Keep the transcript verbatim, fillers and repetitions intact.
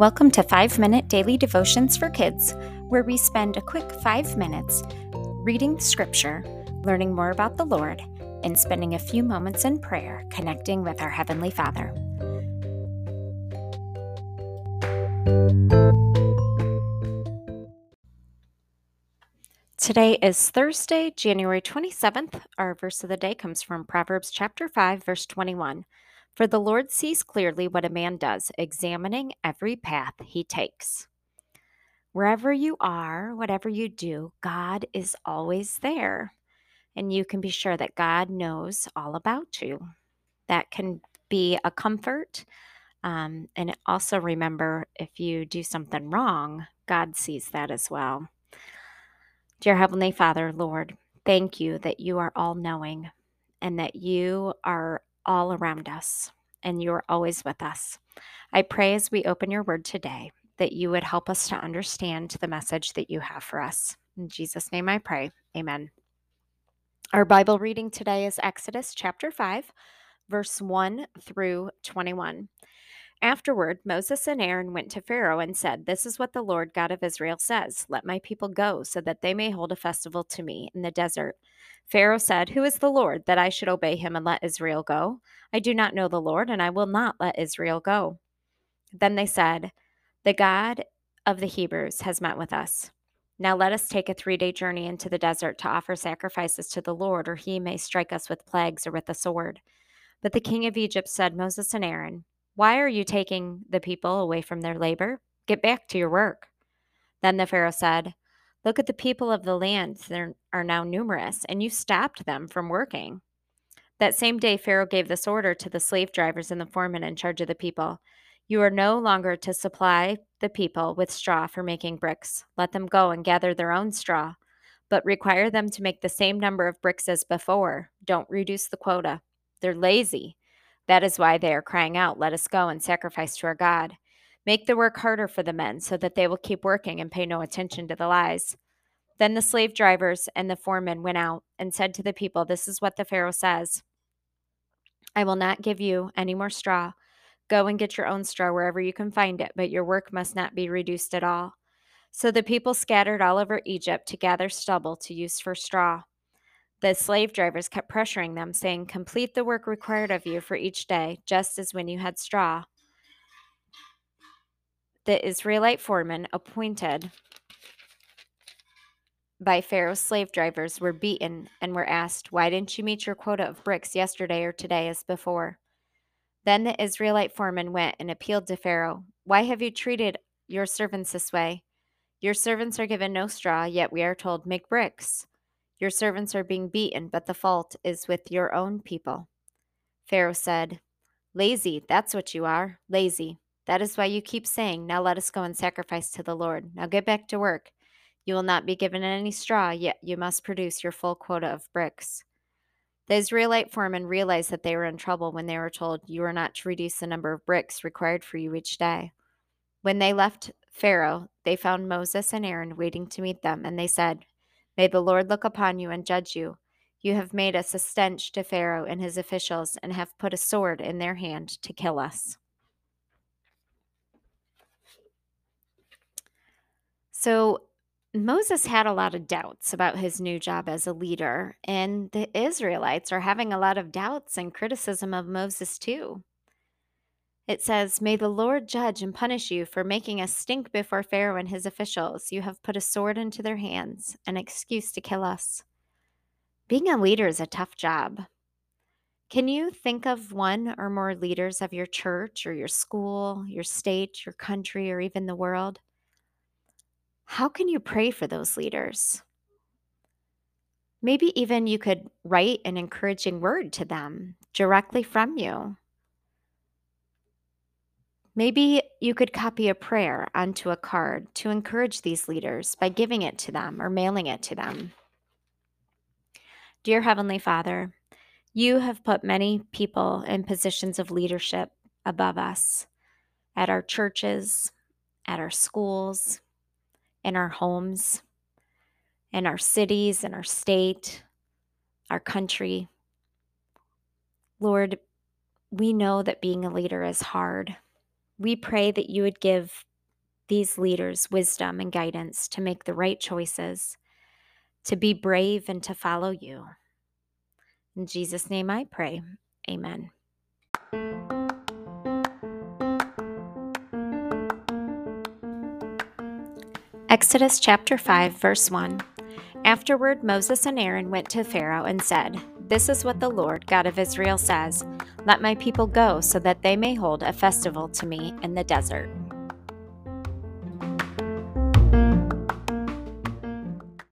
Welcome to five minute Daily Devotions for Kids, where we spend a quick five minutes reading Scripture, learning more about the Lord, and spending a few moments in prayer connecting with our Heavenly Father. Today is Thursday, January twenty-seventh. Our verse of the day comes from Proverbs chapter five, verse twenty-one. For the Lord sees clearly what a man does, examining every path he takes. Wherever you are, whatever you do, God is always there. And you can be sure that God knows all about you. That can be a comfort. Um, and also remember, if you do something wrong, God sees that as well. Dear Heavenly Father, Lord, thank you that you are all-knowing and that you are all around us and you are always with us. I pray as we open your word today that you would help us to understand the message that you have for us. In Jesus' name I pray. Amen. Our Bible reading today is Exodus chapter five, verse one through twenty-one. Afterward, Moses and Aaron went to Pharaoh and said, "This is what the Lord God of Israel says, let my people go so that they may hold a festival to me in the desert." Pharaoh said, "Who is the Lord that I should obey him and let Israel go? I do not know the Lord, and I will not let Israel go." Then they said, "The God of the Hebrews has met with us. Now let us take a three-day journey into the desert to offer sacrifices to the Lord, or he may strike us with plagues or with a sword." But the king of Egypt said, "Moses and Aaron, why are you taking the people away from their labor? Get back to your work." Then the Pharaoh said, "Look at the people of the land. They are now numerous, and you stopped them from working." That same day, Pharaoh gave this order to the slave drivers and the foremen in charge of the people. "You are no longer to supply the people with straw for making bricks. Let them go and gather their own straw, but require them to make the same number of bricks as before. Don't reduce the quota. They're lazy. That is why they are crying out, 'Let us go and sacrifice to our God.' Make the work harder for the men so that they will keep working and pay no attention to the lies." Then the slave drivers and the foremen went out and said to the people, "This is what the Pharaoh says. I will not give you any more straw. Go and get your own straw wherever you can find it, but your work must not be reduced at all." So the people scattered all over Egypt to gather stubble to use for straw. The slave drivers kept pressuring them, saying, "Complete the work required of you for each day, just as when you had straw." The Israelite foremen appointed by Pharaoh's slave drivers were beaten and were asked, "Why didn't you meet your quota of bricks yesterday or today as before?" Then the Israelite foremen went and appealed to Pharaoh, "Why have you treated your servants this way? Your servants are given no straw, yet we are told, 'Make bricks.' Your servants are being beaten, but the fault is with your own people." Pharaoh said, "Lazy, that's what you are, lazy. That is why you keep saying, 'Now let us go and sacrifice to the Lord.' Now get back to work. You will not be given any straw, yet you must produce your full quota of bricks." The Israelite foremen realized that they were in trouble when they were told, "You are not to reduce the number of bricks required for you each day." When they left Pharaoh, they found Moses and Aaron waiting to meet them, and they said, "May the Lord look upon you and judge you. You have made us a stench to Pharaoh and his officials and have put a sword in their hand to kill us." So Moses had a lot of doubts about his new job as a leader, and the Israelites are having a lot of doubts and criticism of Moses too. It says, "May the Lord judge and punish you for making us stink before Pharaoh and his officials. You have put a sword into their hands, an excuse to kill us." Being a leader is a tough job. Can you think of one or more leaders of your church or your school, your state, your country, or even the world? How can you pray for those leaders? Maybe even you could write an encouraging word to them directly from you. Maybe you could copy a prayer onto a card to encourage these leaders by giving it to them or mailing it to them. Dear Heavenly Father, you have put many people in positions of leadership above us, at our churches, at our schools, in our homes, in our cities, in our state, our country. Lord, we know that being a leader is hard. We pray that you would give these leaders wisdom and guidance to make the right choices, to be brave and to follow you. In Jesus' name I pray. Amen. Exodus chapter five, verse one. Afterward, Moses and Aaron went to Pharaoh and said, "This is what the Lord God of Israel says, let my people go so that they may hold a festival to me in the desert."